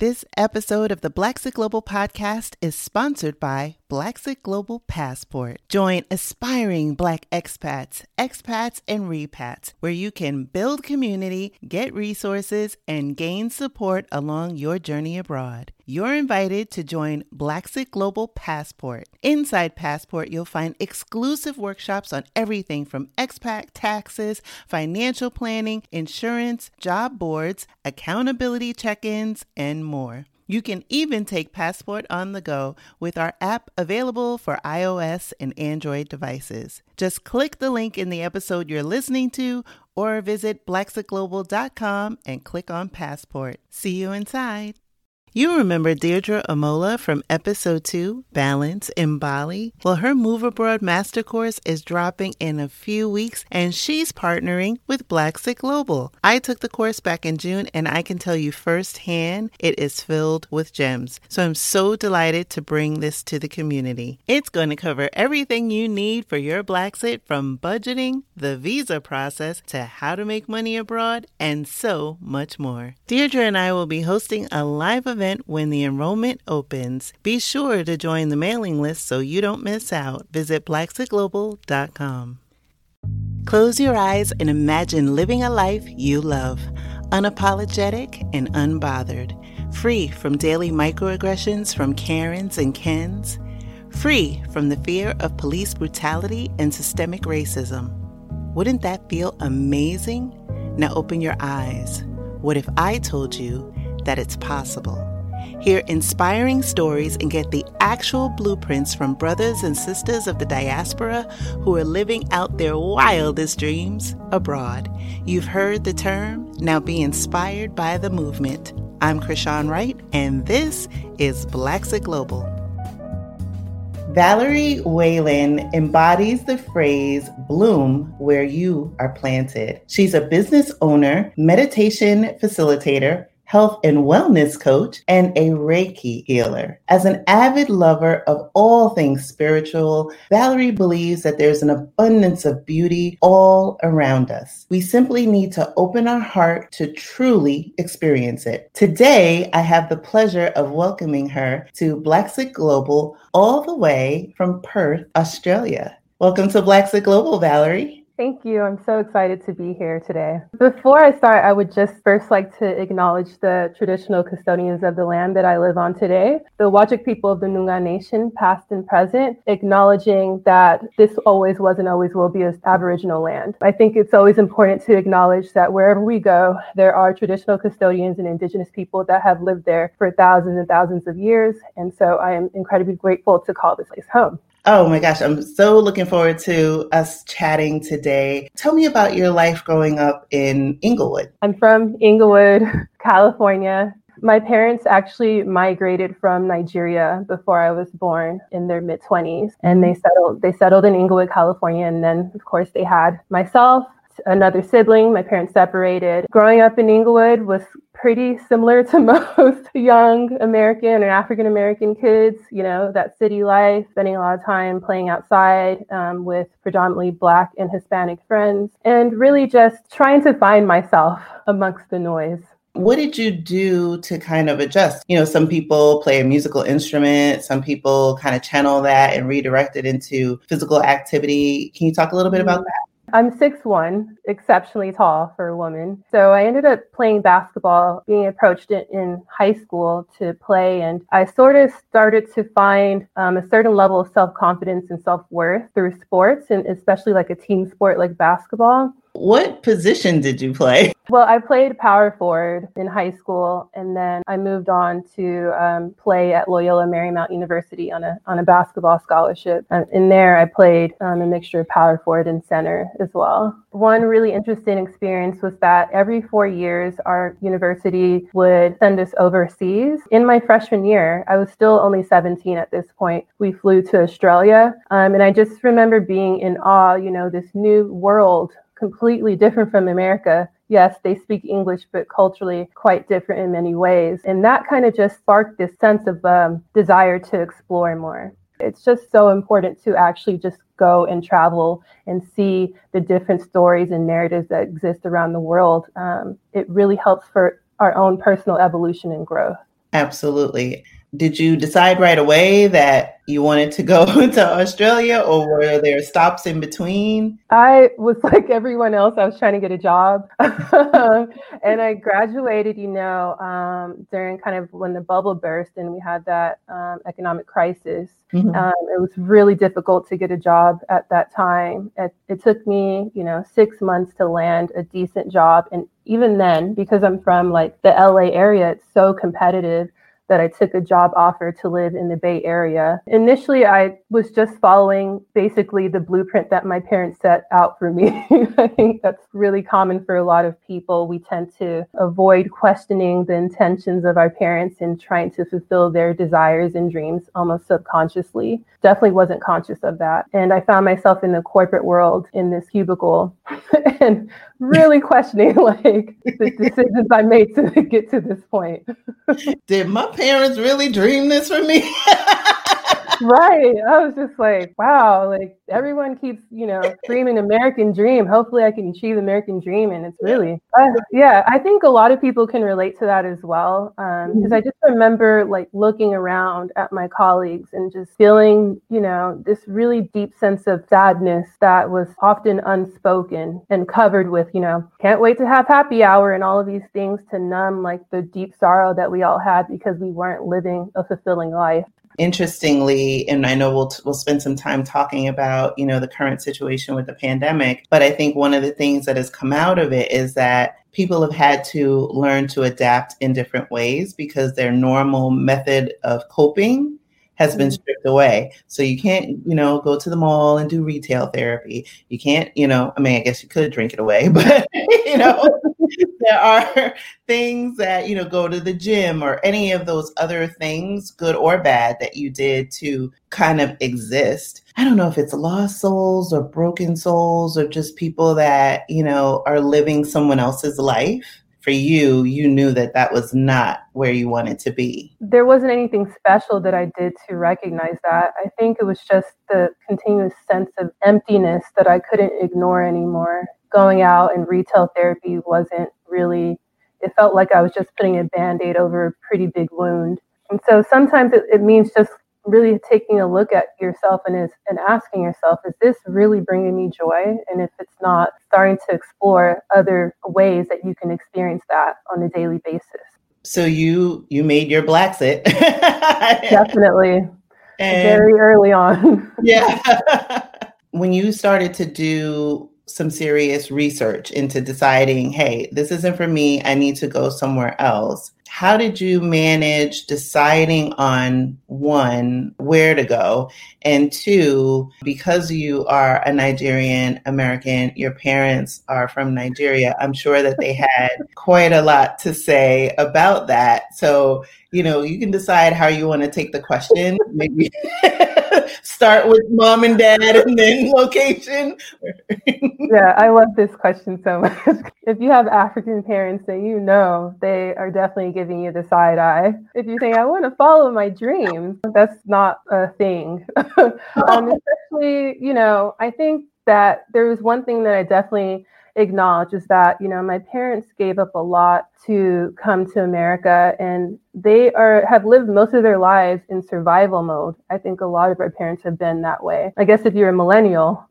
This episode of the Blacksit Global podcast is sponsored by Blacksit Global Passport. Join aspiring Black expats, expats, and repats, where you can build community, get resources, and gain support along your journey abroad. You're invited to join Blacksit Global Passport. Inside Passport, you'll find exclusive workshops on everything from expat taxes, financial planning, insurance, job boards, accountability check-ins, and more. You can even take Passport on the go with our app available for iOS and Android devices. Just click the link in the episode you're listening to or visit blacksitglobal.com and click on Passport. See you inside. You remember Deirdre Amola from Episode 2, Balance in Bali? Well, her Move Abroad Master Course is dropping in a few weeks, and she's partnering with Blacksit Global. I took the course back in June, and I can tell you firsthand it is filled with gems. So I'm so delighted to bring this to the community. It's going to cover everything you need for your Blacksit, from budgeting, the visa process, to how to make money abroad, and so much more. Deirdre and I will be hosting a live event when the enrollment opens. Be sure to join the mailing list so you don't miss out. Visit blacksitglobal.com. Close your eyes and imagine living a life you love, unapologetic and unbothered, free from daily microaggressions from Karens and Kens, free from the fear of police brutality and systemic racism. Wouldn't that feel amazing? Now open your eyes. What if I told you that it's possible? Hear inspiring stories and get the actual blueprints from brothers and sisters of the diaspora who are living out their wildest dreams abroad. You've heard the term, now be inspired by the movement. I'm Krishan Wright, and this is Blacksit Global. Valerie Whalen embodies the phrase, bloom where you are planted. She's a business owner, meditation facilitator, health and wellness coach, and a Reiki healer. As an avid lover of all things spiritual, Valerie believes that there's an abundance of beauty all around us. We simply need to open our heart to truly experience it. Today, I have the pleasure of welcoming her to Blacksit Global, all the way from Perth, Australia. Welcome to Blacksit Global, Valerie. Thank you. I'm so excited to be here today. Before I start, I would just first like to acknowledge the traditional custodians of the land that I live on today, the Wadjuk people of the Noongar Nation, past and present, acknowledging that this always was and always will be an Aboriginal land. I think it's always important to acknowledge that wherever we go, there are traditional custodians and Indigenous people that have lived there for thousands and thousands of years. And so I am incredibly grateful to call this place home. Oh my gosh, I'm so looking forward to us chatting today. Tell me about your life growing up in Inglewood. I'm from Inglewood, California. My parents actually migrated from Nigeria before I was born in their mid-20s, and they settled in Inglewood, California, and then of course they had myself, another sibling. My parents separated. Growing up in Inglewood was pretty similar to most young American or African-American kids, you know, that city life, spending a lot of time playing outside with predominantly Black and Hispanic friends, and really just trying to find myself amongst the noise. What did you do to kind of adjust? You know, some people play a musical instrument, some people kind of channel that and redirect it into physical activity. Can you talk a little bit about that? I'm 6'1", exceptionally tall for a woman. So I ended up playing basketball, being approached in high school to play. And I sort of started to find a certain level of self-confidence and self-worth through sports, and especially like a team sport like basketball. What position did you play? Well, I played power forward in high school, and then I moved on to play at Loyola Marymount University on a basketball scholarship. In there, I played a mixture of power forward and center as well. One really interesting experience was that every 4 years, our university would send us overseas. In my freshman year, I was still only 17 at this point. We flew to Australia, and I just remember being in awe, you know, this new world, completely different from America. Yes, they speak English, but culturally quite different in many ways. And that kind of just sparked this sense of desire to explore more. It's just so important to actually just go and travel and see the different stories and narratives that exist around the world. It really helps for our own personal evolution and growth. Absolutely. Did you decide right away that you wanted to go to Australia, or were there stops in between? I was like everyone else. I was trying to get a job. And I graduated, during kind of when the bubble burst and we had that economic crisis. Mm-hmm. It was really difficult to get a job at that time. It took me, 6 months to land a decent job. And even then, because I'm from like the LA area, it's so competitive that I took a job offer to live in the Bay Area. Initially, I was just following basically the blueprint that my parents set out for me. I think that's really common for a lot of people. We tend to avoid questioning the intentions of our parents and trying to fulfill their desires and dreams almost subconsciously. Definitely wasn't conscious of that. And I found myself in the corporate world in this cubicle and really questioning like the decisions I made to get to this point. Did my parents really dream this for me? Right. I was just like, wow, like everyone keeps, screaming American dream. Hopefully I can achieve American dream. And it's really, I think a lot of people can relate to that as well. Because I just remember like looking around at my colleagues and just feeling, this really deep sense of sadness that was often unspoken and covered with, can't wait to have happy hour and all of these things to numb like the deep sorrow that we all had because we weren't living a fulfilling life. Interestingly, and I know we'll spend some time talking about, the current situation with the pandemic, but I think one of the things that has come out of it is that people have had to learn to adapt in different ways because their normal method of coping has been stripped away. So you can't, go to the mall and do retail therapy. You can't, I guess you could drink it away, but, there are things that, go to the gym or any of those other things, good or bad, that you did to kind of exist. I don't know if it's lost souls or broken souls or just people that, are living someone else's life. For you, you knew that was not where you wanted to be. There wasn't anything special that I did to recognize that. I think it was just the continuous sense of emptiness that I couldn't ignore anymore. Going out and retail therapy wasn't really, it felt like I was just putting a Band-Aid over a pretty big wound. And so sometimes it means just really taking a look at yourself and asking yourself, is this really bringing me joy? And if it's not, starting to explore other ways that you can experience that on a daily basis. So you made your Blacksit. Definitely. And very early on. Yeah. When you started to do some serious research into deciding, hey, this isn't for me, I need to go somewhere else, how did you manage deciding on, one, where to go, and two, because you are a Nigerian American, your parents are from Nigeria, I'm sure that they had quite a lot to say about that. So, you can decide how you want to take the question. Maybe start with mom and dad and then location. Yeah, I love this question so much. If you have African parents that they are definitely giving you the side eye. If you think, I want to follow my dreams, that's not a thing. Especially, I think that there was one thing that I definitely acknowledge is that, my parents gave up a lot to come to America, and they have lived most of their lives in survival mode. I think a lot of our parents have been that way. I guess if you're a millennial,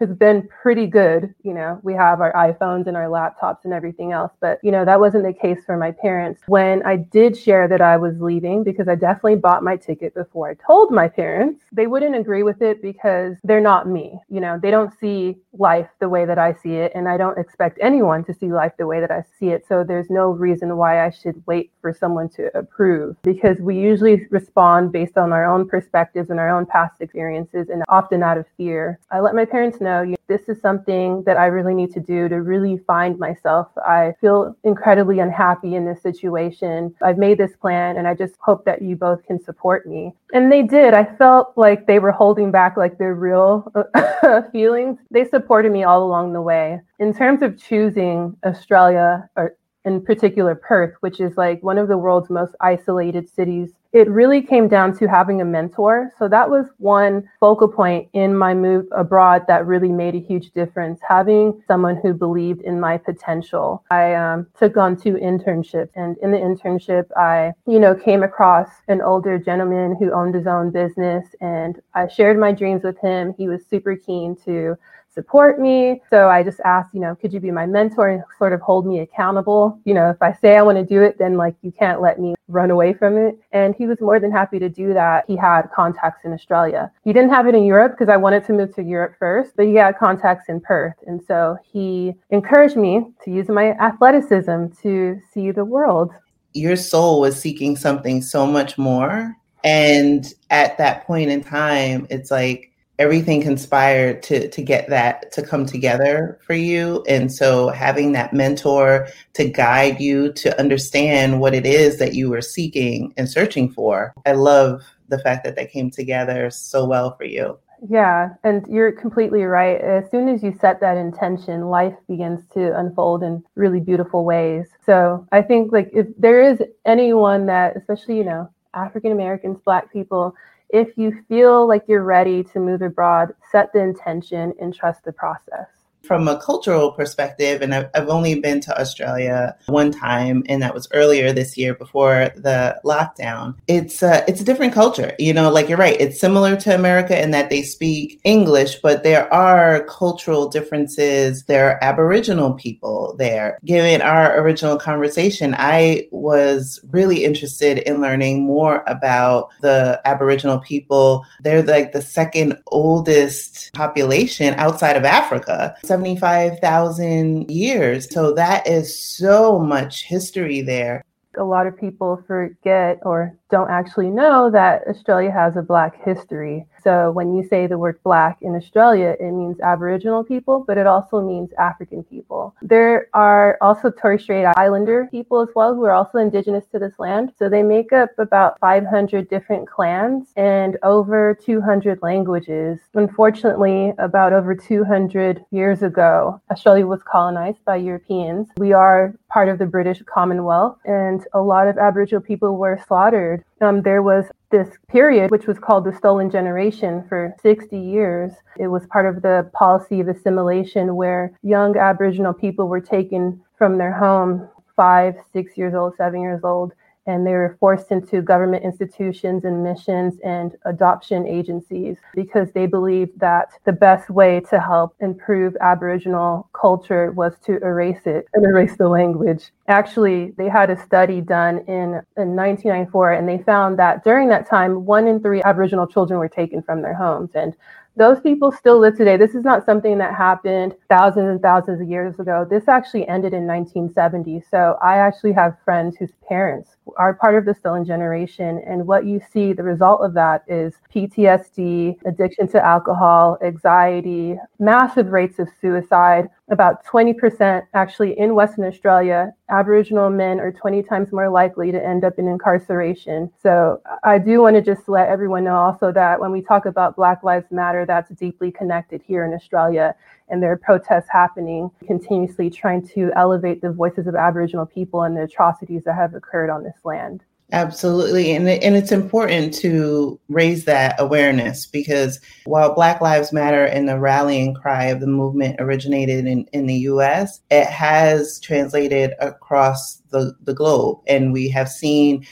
it's been pretty good. We have our iPhones and our laptops and everything else, but, that wasn't the case for my parents. When I did share that I was leaving, because I definitely bought my ticket before I told my parents, they wouldn't agree with it because they're not me. They don't see life the way that I see it, and I don't expect anyone to see life the way that I see it. So there's no reason why I should wait for someone to approve, because we usually respond based on our own perspectives and our own past experiences, and often out of fear. I let my parents know, this is something that I really need to do to really find myself. I feel incredibly unhappy in this situation. I've made this plan, and I just hope that you both can support me. And they did. I felt like they were holding back like their real feelings. They supported me all along the way. In terms of choosing Australia, or in particular Perth, which is like one of the world's most isolated cities it really came down to having a mentor. So that was one focal point in my move abroad that really made a huge difference, having someone who believed in my potential. I took on 2 internships, and in the internship, I, came across an older gentleman who owned his own business, and I shared my dreams with him. He was super keen to support me. So I just asked, could you be my mentor and sort of hold me accountable? If I say I want to do it, then you can't let me run away from it. And he was more than happy to do that. He had contacts in Australia. He didn't have it in Europe because I wanted to move to Europe first, but he had contacts in Perth. And so he encouraged me to use my athleticism to see the world. Your soul was seeking something so much more. And at that point in time, it's like, everything conspired to get that to come together for you. And so having that mentor to guide you to understand what it is that you were seeking and searching for. I love the fact that came together so well for you. Yeah, and you're completely right. As soon as you set that intention, life begins to unfold in really beautiful ways. So I think if there is anyone that, especially, African Americans, Black people, if you feel like you're ready to move abroad, set the intention and trust the process. From a cultural perspective, and I've only been to Australia one time, and that was earlier this year before the lockdown. It's a different culture. You're right. It's similar to America in that they speak English, but there are cultural differences. There are Aboriginal people there. Given our original conversation, I was really interested in learning more about the Aboriginal people. They're the second oldest population outside of Africa. 75,000 years. So that is so much history there. A lot of people forget or don't actually know that Australia has a Black history. So when you say the word Black in Australia, it means Aboriginal people, but it also means African people. There are also Torres Strait Islander people as well, who are also indigenous to this land. So they make up about 500 different clans and over 200 languages. Unfortunately, about over 200 years ago, Australia was colonized by Europeans. We are part of the British Commonwealth, and a lot of Aboriginal people were slaughtered. There was this period, which was called the Stolen Generation, for 60 years. It was part of the policy of assimilation where young Aboriginal people were taken from their home, 5, 6 years old, 7 years old, and they were forced into government institutions and missions and adoption agencies because they believed that the best way to help improve Aboriginal culture was to erase it and erase the language. Actually, they had a study done in 1994, and they found that during that time, 1 in 3 Aboriginal children were taken from their homes. And those people still live today. This is not something that happened thousands and thousands of years ago. This actually ended in 1970. So I actually have friends whose parents are part of the Stolen Generation. And what you see, the result of that is PTSD, addiction to alcohol, anxiety, massive rates of suicide. About 20% actually in Western Australia, Aboriginal men are 20 times more likely to end up in incarceration. So I do want to just let everyone know also that when we talk about Black Lives Matter, that's deeply connected here in Australia. And there are protests happening continuously trying to elevate the voices of Aboriginal people and the atrocities that have occurred on this land. Absolutely. And it's important to raise that awareness, because while Black Lives Matter and the rallying cry of the movement originated in the U.S., it has translated across the globe. And we have seen,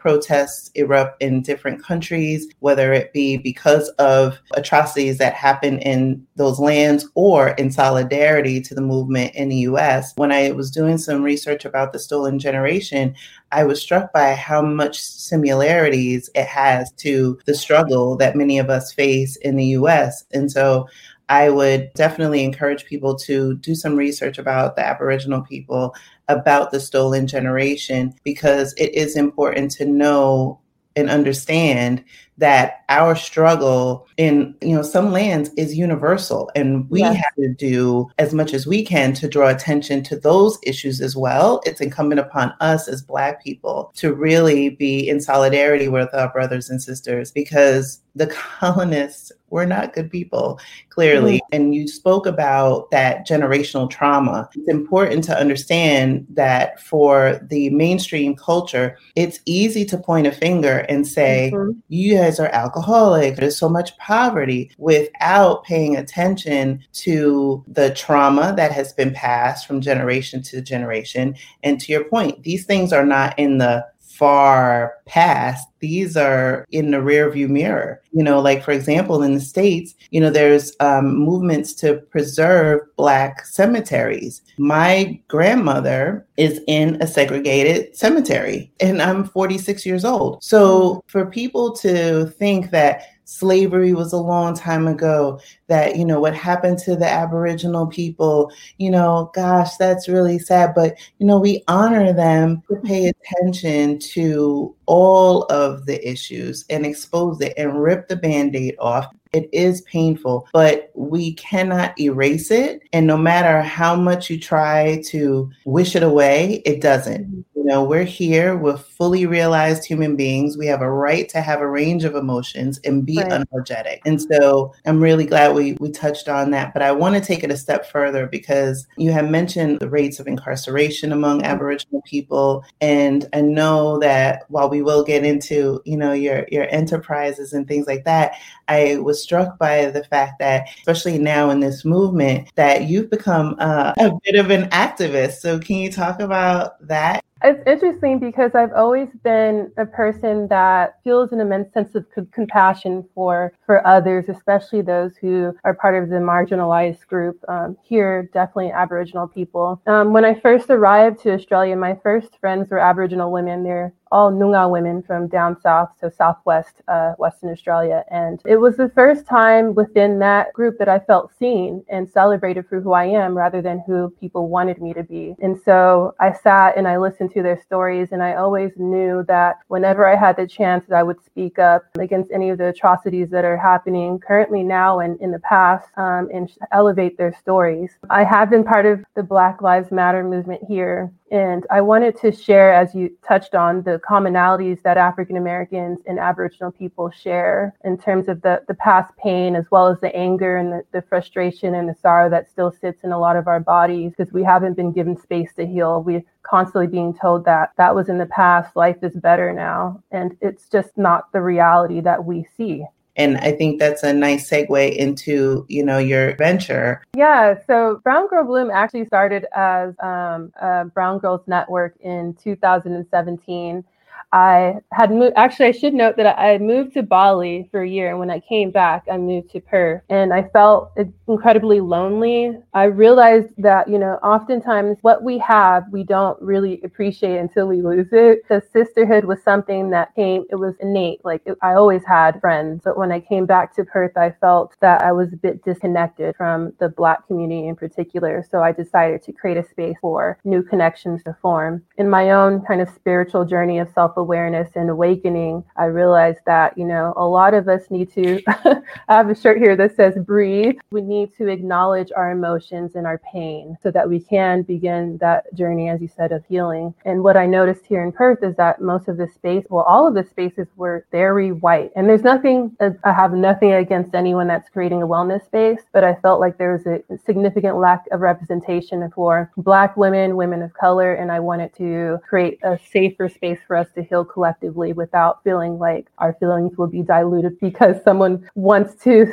protests erupt in different countries, whether it be because of atrocities that happen in those lands or in solidarity to the movement in the US. When I was doing some research about the Stolen Generation, I was struck by how much similarities it has to the struggle that many of us face in the US. And so I would definitely encourage people to do some research about the Aboriginal people, about the Stolen Generation, because it is important to know and understand that our struggle in, you know, some lands is universal, and we have to do as much as we can to draw attention to those issues as well. It's incumbent upon us as Black people to really be in solidarity with our brothers and sisters, because the colonists were not good people, clearly. Mm-hmm. And you spoke about that generational trauma. It's important to understand that for the mainstream culture, it's easy to point a finger and say, you guys are alcoholic. There's so much poverty, without paying attention to the trauma that has been passed from generation to generation. And to your point, these things are not in the far past. These are in the rearview mirror. You know, like, for example, in the States, you know, there's movements to preserve Black cemeteries. My grandmother is in a segregated cemetery, and I'm 46 years old. So for people to think that slavery was a long time ago, that, you know, what happened to the Aboriginal people, you know, gosh, that's really sad. But, you know, we honor them, to pay attention to all of the issues and expose it and rip the Band-Aid off. It is painful, but we cannot erase it. And no matter how much you try to wish it away, it doesn't. You know, we're here, we're fully realized human beings. We have a right to have a range of emotions and be unapologetic. And so I'm really glad we touched on that. But I want to take it a step further, because you have mentioned the rates of incarceration among Aboriginal people. And I know that while we will get into, you know, your enterprises and things like that, I was struck by the fact that, especially now in this movement, that you've become a bit of an activist. So can you talk about that? It's interesting, because I've always been a person that feels an immense sense of compassion for others, especially those who are part of the marginalized group here, definitely Aboriginal people. When I first arrived to Australia, my first friends were Aboriginal women. They're all Noongar women from down south, so southwest, Western Australia. And it was the first time within that group that I felt seen and celebrated for who I am, rather than who people wanted me to be. And so I sat and I listened to their stories, and I always knew that whenever I had the chance that I would speak up against any of the atrocities that are happening currently now and in the past, and elevate their stories. I have been part of the Black Lives Matter movement here, and I wanted to share, as you touched on, the commonalities that African Americans and Aboriginal people share in terms of the past pain, as well as the anger and the frustration and the sorrow that still sits in a lot of our bodies, because we haven't been given space to heal. We're constantly being told that that was in the past, life is better now. And it's just not the reality that we see. And I think that's a nice segue into, you know, your venture. Yeah. So Brown Girl Bloom actually started as a Brown Girls Network in 2017. I had moved, actually, I should note that I moved to Bali for a year. And when I came back, I moved to Perth, and I felt incredibly lonely. I realized that, you know, oftentimes what we have, we don't really appreciate until we lose it. So sisterhood was something that came, it was innate. Like I always had friends, but when I came back to Perth, I felt that I was a bit disconnected from the Black community in particular. So I decided to create a space for new connections to form. In my own kind of spiritual journey of self-awareness and awakening, I realized that, you know, a lot of us need to I have a shirt here that says breathe. We need to acknowledge our emotions and our pain so that we can begin that journey, as you said, of healing. And what I noticed here in Perth is that most of the space, well, all of the spaces were very white. And there's nothing, I have nothing against anyone that's creating a wellness space, but I felt like there was a significant lack of representation for Black women, women of color, and I wanted to create a safer space for us to heal collectively without feeling like our feelings will be diluted because someone wants to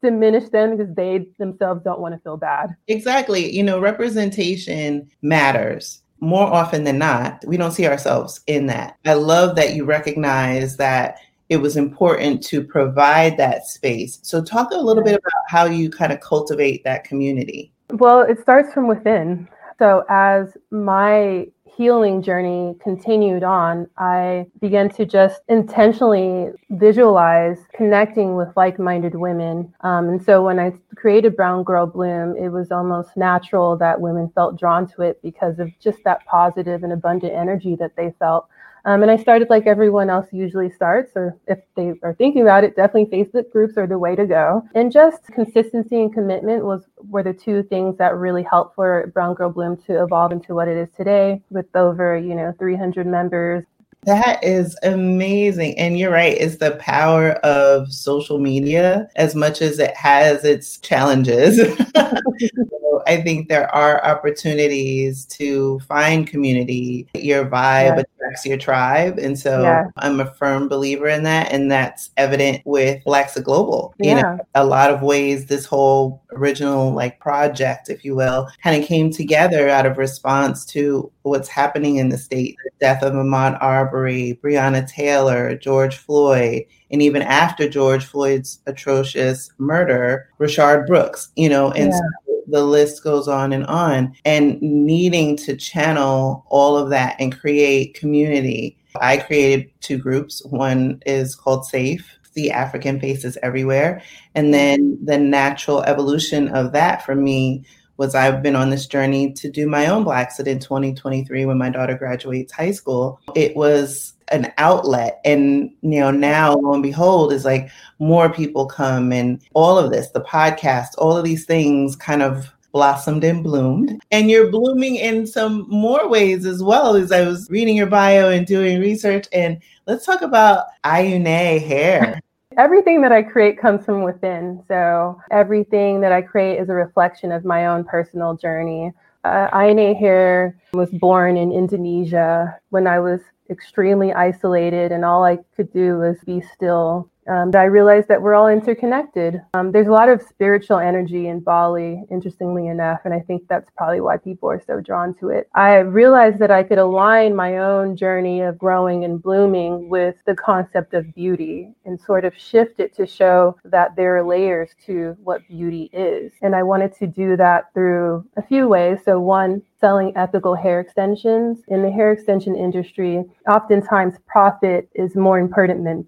diminish them because they themselves don't want to feel bad. Exactly. You know, representation matters. More often than not, we don't see ourselves in that. I love that you recognize that it was important to provide that space. So talk a little bit about how you kind of cultivate that community. Well, it starts from within. So as my healing journey continued on, I began to just intentionally visualize connecting with like-minded women. And so when I created Brown Girl Bloom, it was almost natural that women felt drawn to it because of just that positive and abundant energy that they felt. And I started like everyone else usually starts, or if they are thinking about it, definitely Facebook groups are the way to go. And just consistency and commitment were the two things that really helped for Brown Girl Bloom to evolve into what it is today with over, 300 members. That is amazing. And you're right. It's the power of social media as much as it has its challenges. So I think there are opportunities to find community. Your vibe attracts your tribe. And so I'm a firm believer in that. And that's evident with Laxa Global. You know, a lot of ways this whole original project, if you will, kind of came together out of response to what's happening in the state. The death of Ahmaud Arbery, Breonna Taylor, George Floyd, and even after George Floyd's atrocious murder, Rashard Brooks, so the list goes on. And needing to channel all of that and create community. I created two groups. One is called SAFE, the African Faces Everywhere. And then the natural evolution of that for me was I've been on this journey to do my own Blacksit in 2023 when my daughter graduates high school. It was an outlet. And, now lo and behold, is more people come and all of this, the podcast, all of these things kind of blossomed and bloomed. And you're blooming in some more ways as well, as I was reading your bio and doing research. And let's talk about Iyuna Hair. Everything that I create comes from within. So everything that I create is a reflection of my own personal journey. Iyuna Hair was born in Indonesia when I was extremely isolated and all I could do was be still. I realized that we're all interconnected. There's a lot of spiritual energy in Bali, interestingly enough, and I think that's probably why people are so drawn to it. I realized that I could align my own journey of growing and blooming with the concept of beauty and sort of shift it to show that there are layers to what beauty is. And I wanted to do that through a few ways. So one, selling ethical hair extensions. In the hair extension industry, oftentimes profit is more important than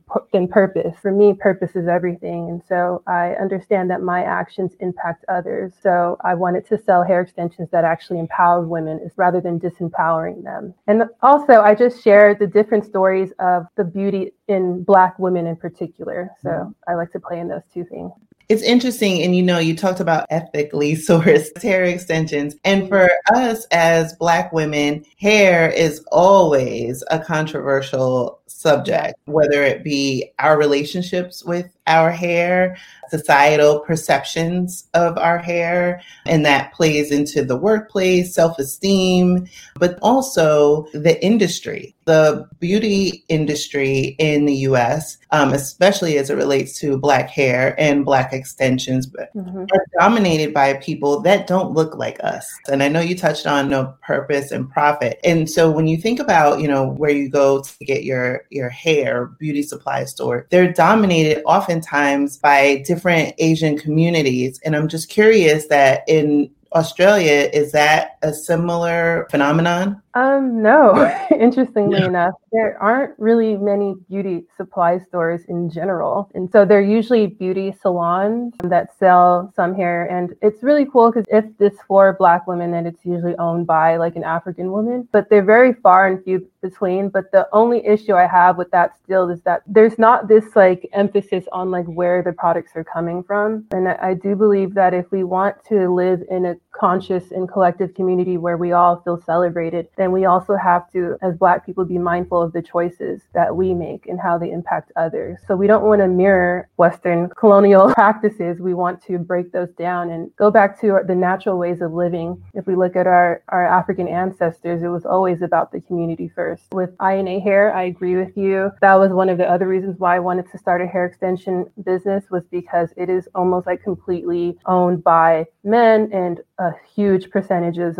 purpose. For me, purpose is everything. And so I understand that my actions impact others. So I wanted to sell hair extensions that actually empowered women rather than disempowering them. And also, I just shared the different stories of the beauty in Black women in particular. So I like to play in those two things. It's interesting. And, you talked about ethically sourced hair extensions. And for us as Black women, hair is always a controversial subject, whether it be our relationships with our hair, societal perceptions of our hair, and that plays into the workplace, self-esteem, but also the industry, the beauty industry in the U.S., especially as it relates to Black hair and Black extensions, are dominated by people that don't look like us. And I know you touched on purpose and profit. And so when you think about, where you go to get your hair, beauty supply store, they're dominated oftentimes by different Asian communities. And I'm just curious that in Australia, is that a similar phenomenon? No, interestingly enough, there aren't really many beauty supply stores in general. And so they're usually beauty salons that sell some hair. And it's really cool because if it's for Black women, then it's usually owned by an African woman, but they're very far and few between. But the only issue I have with that still is that there's not this emphasis on where the products are coming from. And I do believe that if we want to live in a conscious and collective community where we all feel celebrated, then we also have to, as Black people, be mindful of the choices that we make and how they impact others. So we don't want to mirror Western colonial practices. We want to break those down and go back to the natural ways of living. If we look at our African ancestors, it was always about the community first. With Iyuna Hair, I agree with you. That was one of the other reasons why I wanted to start a hair extension business, was because it is almost completely owned by men, and a huge percentage is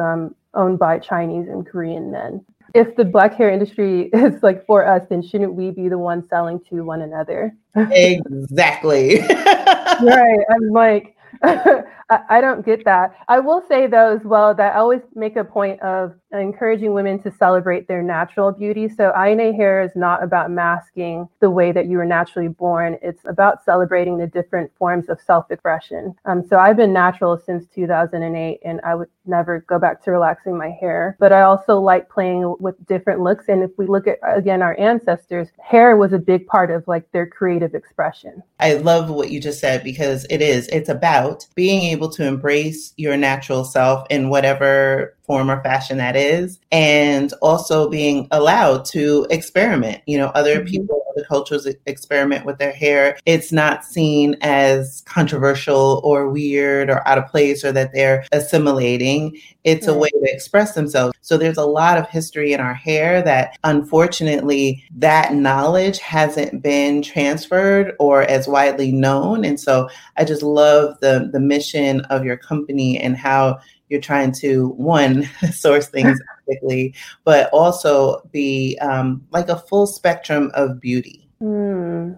owned by Chinese and Korean men. If the Black hair industry is for us, then shouldn't we be the ones selling to one another? Exactly. Right. I'm I don't get that. I will say though as well that I always make a point of encouraging women to celebrate their natural beauty. So Iyuna Hair is not about masking the way that you were naturally born. It's about celebrating the different forms of self-expression. So I've been natural since 2008, and I would never go back to relaxing my hair. But I also like playing with different looks. And if we look at, again, our ancestors, hair was a big part of like their creative expression. I love what you just said, because it's about being able to embrace your natural self in whatever form or fashion that is, and also being allowed to experiment. You know, other people, other cultures experiment with their hair. It's not seen as controversial or weird or out of place, or that they're assimilating. It's a way to express themselves. So there's a lot of history in our hair that, unfortunately, that knowledge hasn't been transferred or as widely known. And so I just love the mission of your company and how you're trying to, one, source things ethically, but also be like a full spectrum of beauty.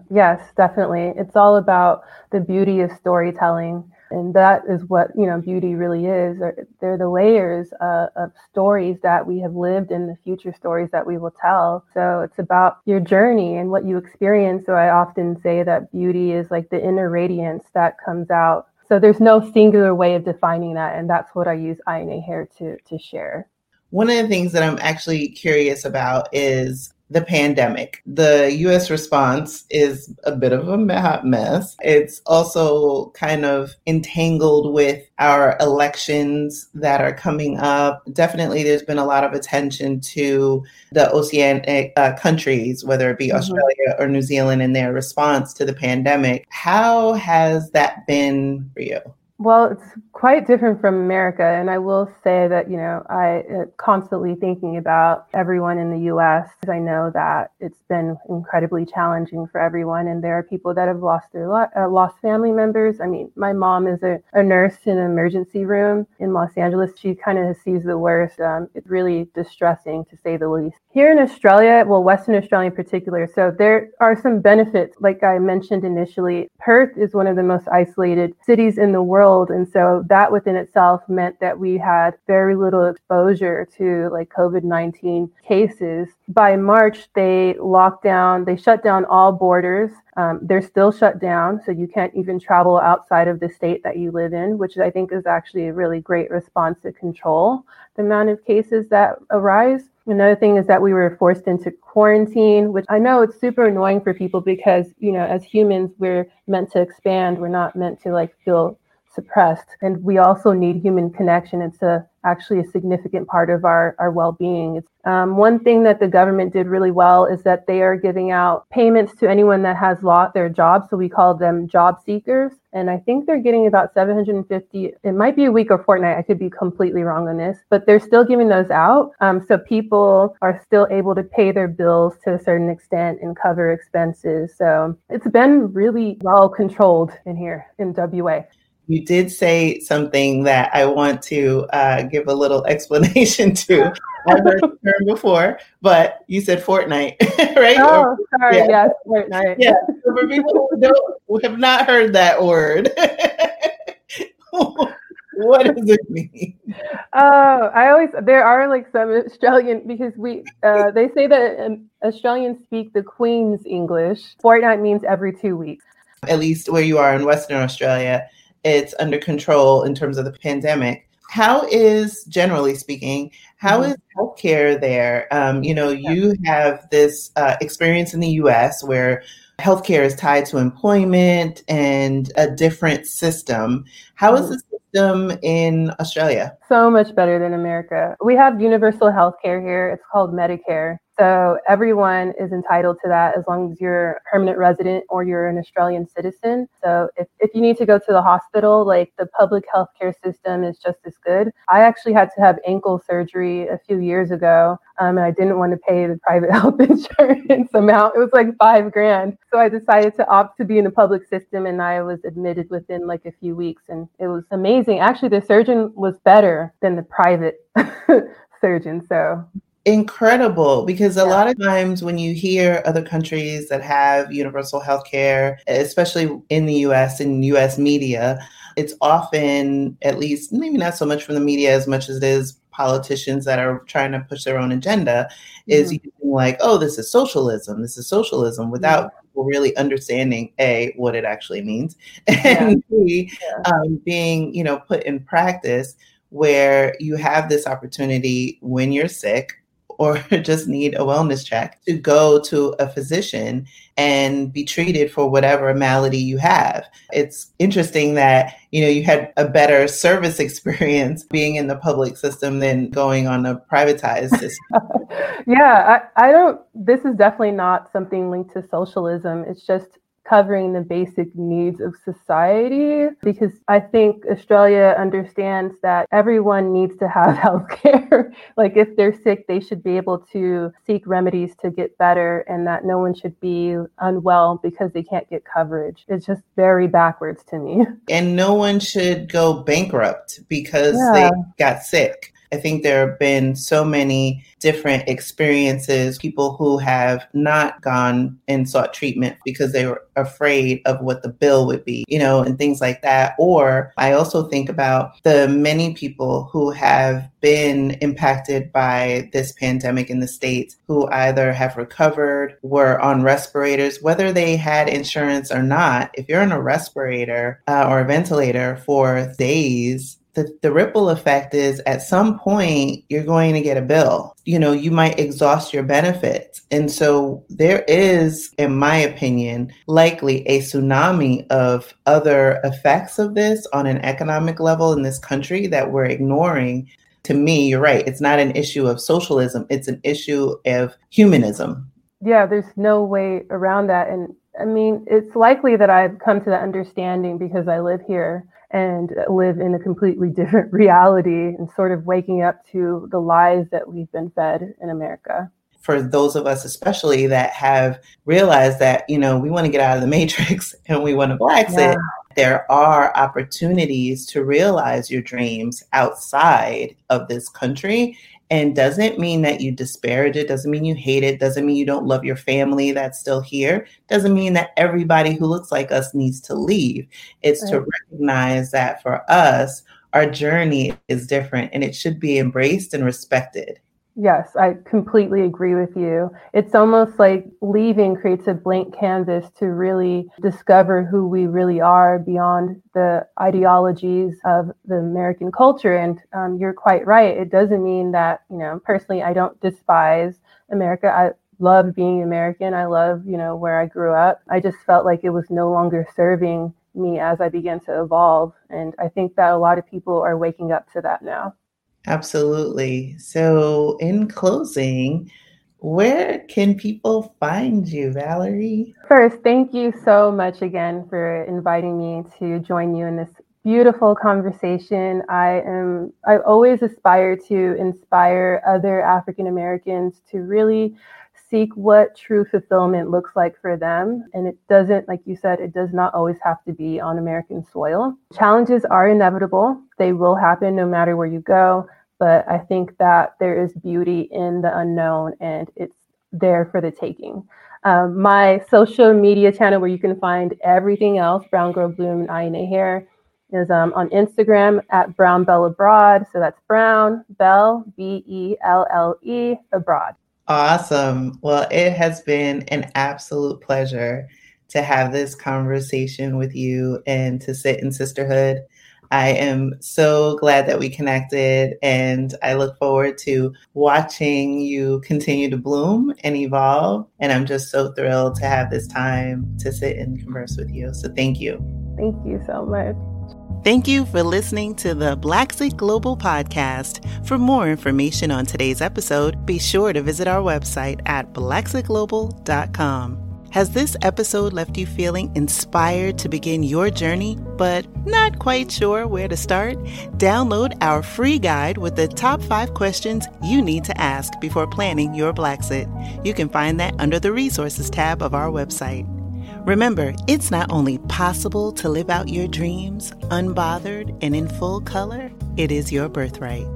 Yes, definitely. It's all about the beauty of storytelling. And that is what, you know, beauty really is. They're the layers of stories that we have lived and the future stories that we will tell. So it's about your journey and what you experience. So I often say that beauty is like the inner radiance that comes out. So there's no singular way of defining that. And that's what I use Iyuna Hair to share. One of the things that I'm actually curious about is the pandemic. The U.S. response is a bit of a hot mess. It's also kind of entangled with our elections that are coming up. Definitely, there's been a lot of attention to the oceanic countries, whether it be Australia or New Zealand, and their response to the pandemic. How has that been for you? Well, it's quite different from America. And I will say that, you know, I am constantly thinking about everyone in the U.S. because I know that it's been incredibly challenging for everyone. And there are people that have lost their lost family members. I mean, my mom is a nurse in an emergency room in Los Angeles. She kind of sees the worst. It's really distressing, to say the least. Here in Australia, well, Western Australia in particular, so there are some benefits. Like I mentioned initially, Perth is one of the most isolated cities in the world. And so that within itself meant that we had very little exposure to like COVID-19 cases. By March, they shut down all borders. They're still shut down, so you can't even travel outside of the state that you live in, which I think is actually a really great response to control the amount of cases that arise. Another thing is that we were forced into quarantine, which I know it's super annoying for people because, you know, as humans, we're meant to expand. We're not meant to like feel suppressed. And we also need human connection. It's actually a significant part of our well-being. One thing that the government did really well is that they are giving out payments to anyone that has lost their job. So we call them job seekers. And I think they're getting about $750. It might be a week or fortnight. I could be completely wrong on this, but they're still giving those out. So people are still able to pay their bills to a certain extent and cover expenses. So it's been really well controlled in here in WA. You did say something that I want to give a little explanation to. I've heard the term before, but you said fortnight, right? Oh, sorry. Yeah. Yes, fortnight. Yeah. So for people who have not heard that word, what does it mean? Oh, there are like some Australian, because they say that Australians speak the Queen's English. Fortnight means every 2 weeks. At least where you are in Western Australia, it's under control in terms of the pandemic. How is, generally speaking, is healthcare there? You know, you have this experience in the U.S. where healthcare is tied to employment and a different system. How is the system in Australia? So much better than America. We have universal healthcare here. It's called Medicare. So everyone is entitled to that as long as you're a permanent resident or you're an Australian citizen. So if you need to go to the hospital, like the public healthcare system is just as good. I actually had to have ankle surgery a few years ago, and I didn't want to pay the private health insurance amount. It was like $5,000. So I decided to opt to be in the public system, and I was admitted within like a few weeks, and it was amazing. Actually, the surgeon was better than the private surgeon, so... Incredible, because a lot of times when you hear other countries that have universal healthcare, especially in the U.S. and U.S. media, it's often, at least maybe not so much from the media as much as it is politicians that are trying to push their own agenda is using like, oh, this is socialism, without people really understanding, A, what it actually means, and B, being, put in practice, where you have this opportunity when you're sick or just need a wellness check to go to a physician and be treated for whatever malady you have. It's interesting that, you had a better service experience being in the public system than going on a privatized system. This is definitely not something linked to socialism. It's just covering the basic needs of society, because I think Australia understands that everyone needs to have healthcare. Like, if they're sick, they should be able to seek remedies to get better, and that no one should be unwell because they can't get coverage. It's just very backwards to me. And no one should go bankrupt because they got sick. I think there have been so many different experiences, people who have not gone and sought treatment because they were afraid of what the bill would be, and things like that. Or I also think about the many people who have been impacted by this pandemic in the States, who either have recovered, were on respirators, whether they had insurance or not. If you're on a respirator or a ventilator for days, the ripple effect is at some point you're going to get a bill. You might exhaust your benefits. And so there is, in my opinion, likely a tsunami of other effects of this on an economic level in this country that we're ignoring. To me, you're right. It's not an issue of socialism. It's an issue of humanism. Yeah, there's no way around that. And I mean, it's likely that I've come to that understanding because I live here and live in a completely different reality and sort of waking up to the lies that we've been fed in America. For those of us especially that have realized that, we want to get out of the matrix and we want to relax it, there are opportunities to realize your dreams outside of this country. And doesn't mean that you disparage it, doesn't mean you hate it, doesn't mean you don't love your family that's still here, doesn't mean that everybody who looks like us needs to leave. It's to recognize that for us, our journey is different and it should be embraced and respected. Yes, I completely agree with you. It's almost like leaving creates a blank canvas to really discover who we really are beyond the ideologies of the American culture. And you're quite right. It doesn't mean that, personally, I don't despise America. I love being American. I love, where I grew up. I just felt like it was no longer serving me as I began to evolve. And I think that a lot of people are waking up to that now. Absolutely. So in closing, where can people find you, Valerie? First, thank you so much again for inviting me to join you in this beautiful conversation. I always aspire to inspire other African Americans to really seek what true fulfillment looks like for them. And it doesn't, like you said, it does not always have to be on American soil. Challenges are inevitable. They will happen no matter where you go. But I think that there is beauty in the unknown and it's there for the taking. My social media channel where you can find everything else, Brown Girl Bloom and Iyuna Hair, is on Instagram at BrownBelleAbroad. So that's Brown, Belle, B-E-L-L-E, Abroad. Awesome. Well, it has been an absolute pleasure to have this conversation with you and to sit in sisterhood. I am so glad that we connected, and I look forward to watching you continue to bloom and evolve. And I'm just so thrilled to have this time to sit and converse with you. So thank you. Thank you so much. Thank you for listening to the Blackseek Global Podcast. For more information on today's episode, be sure to visit our website at blackseekglobal.com. Has this episode left you feeling inspired to begin your journey, but not quite sure where to start? Download our free guide with the top 5 questions you need to ask before planning your Blackseek. You can find that under the resources tab of our website. Remember, it's not only possible to live out your dreams unbothered and in full color, it is your birthright.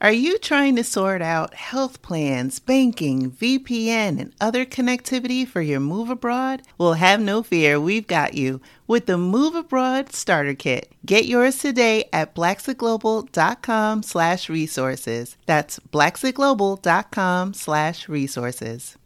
Are you trying to sort out health plans, banking, VPN, and other connectivity for your move abroad? Well, have no fear, we've got you with the Move Abroad Starter Kit. Get yours today at blacksaglobal.com/resources. That's blacksaglobal.com/resources.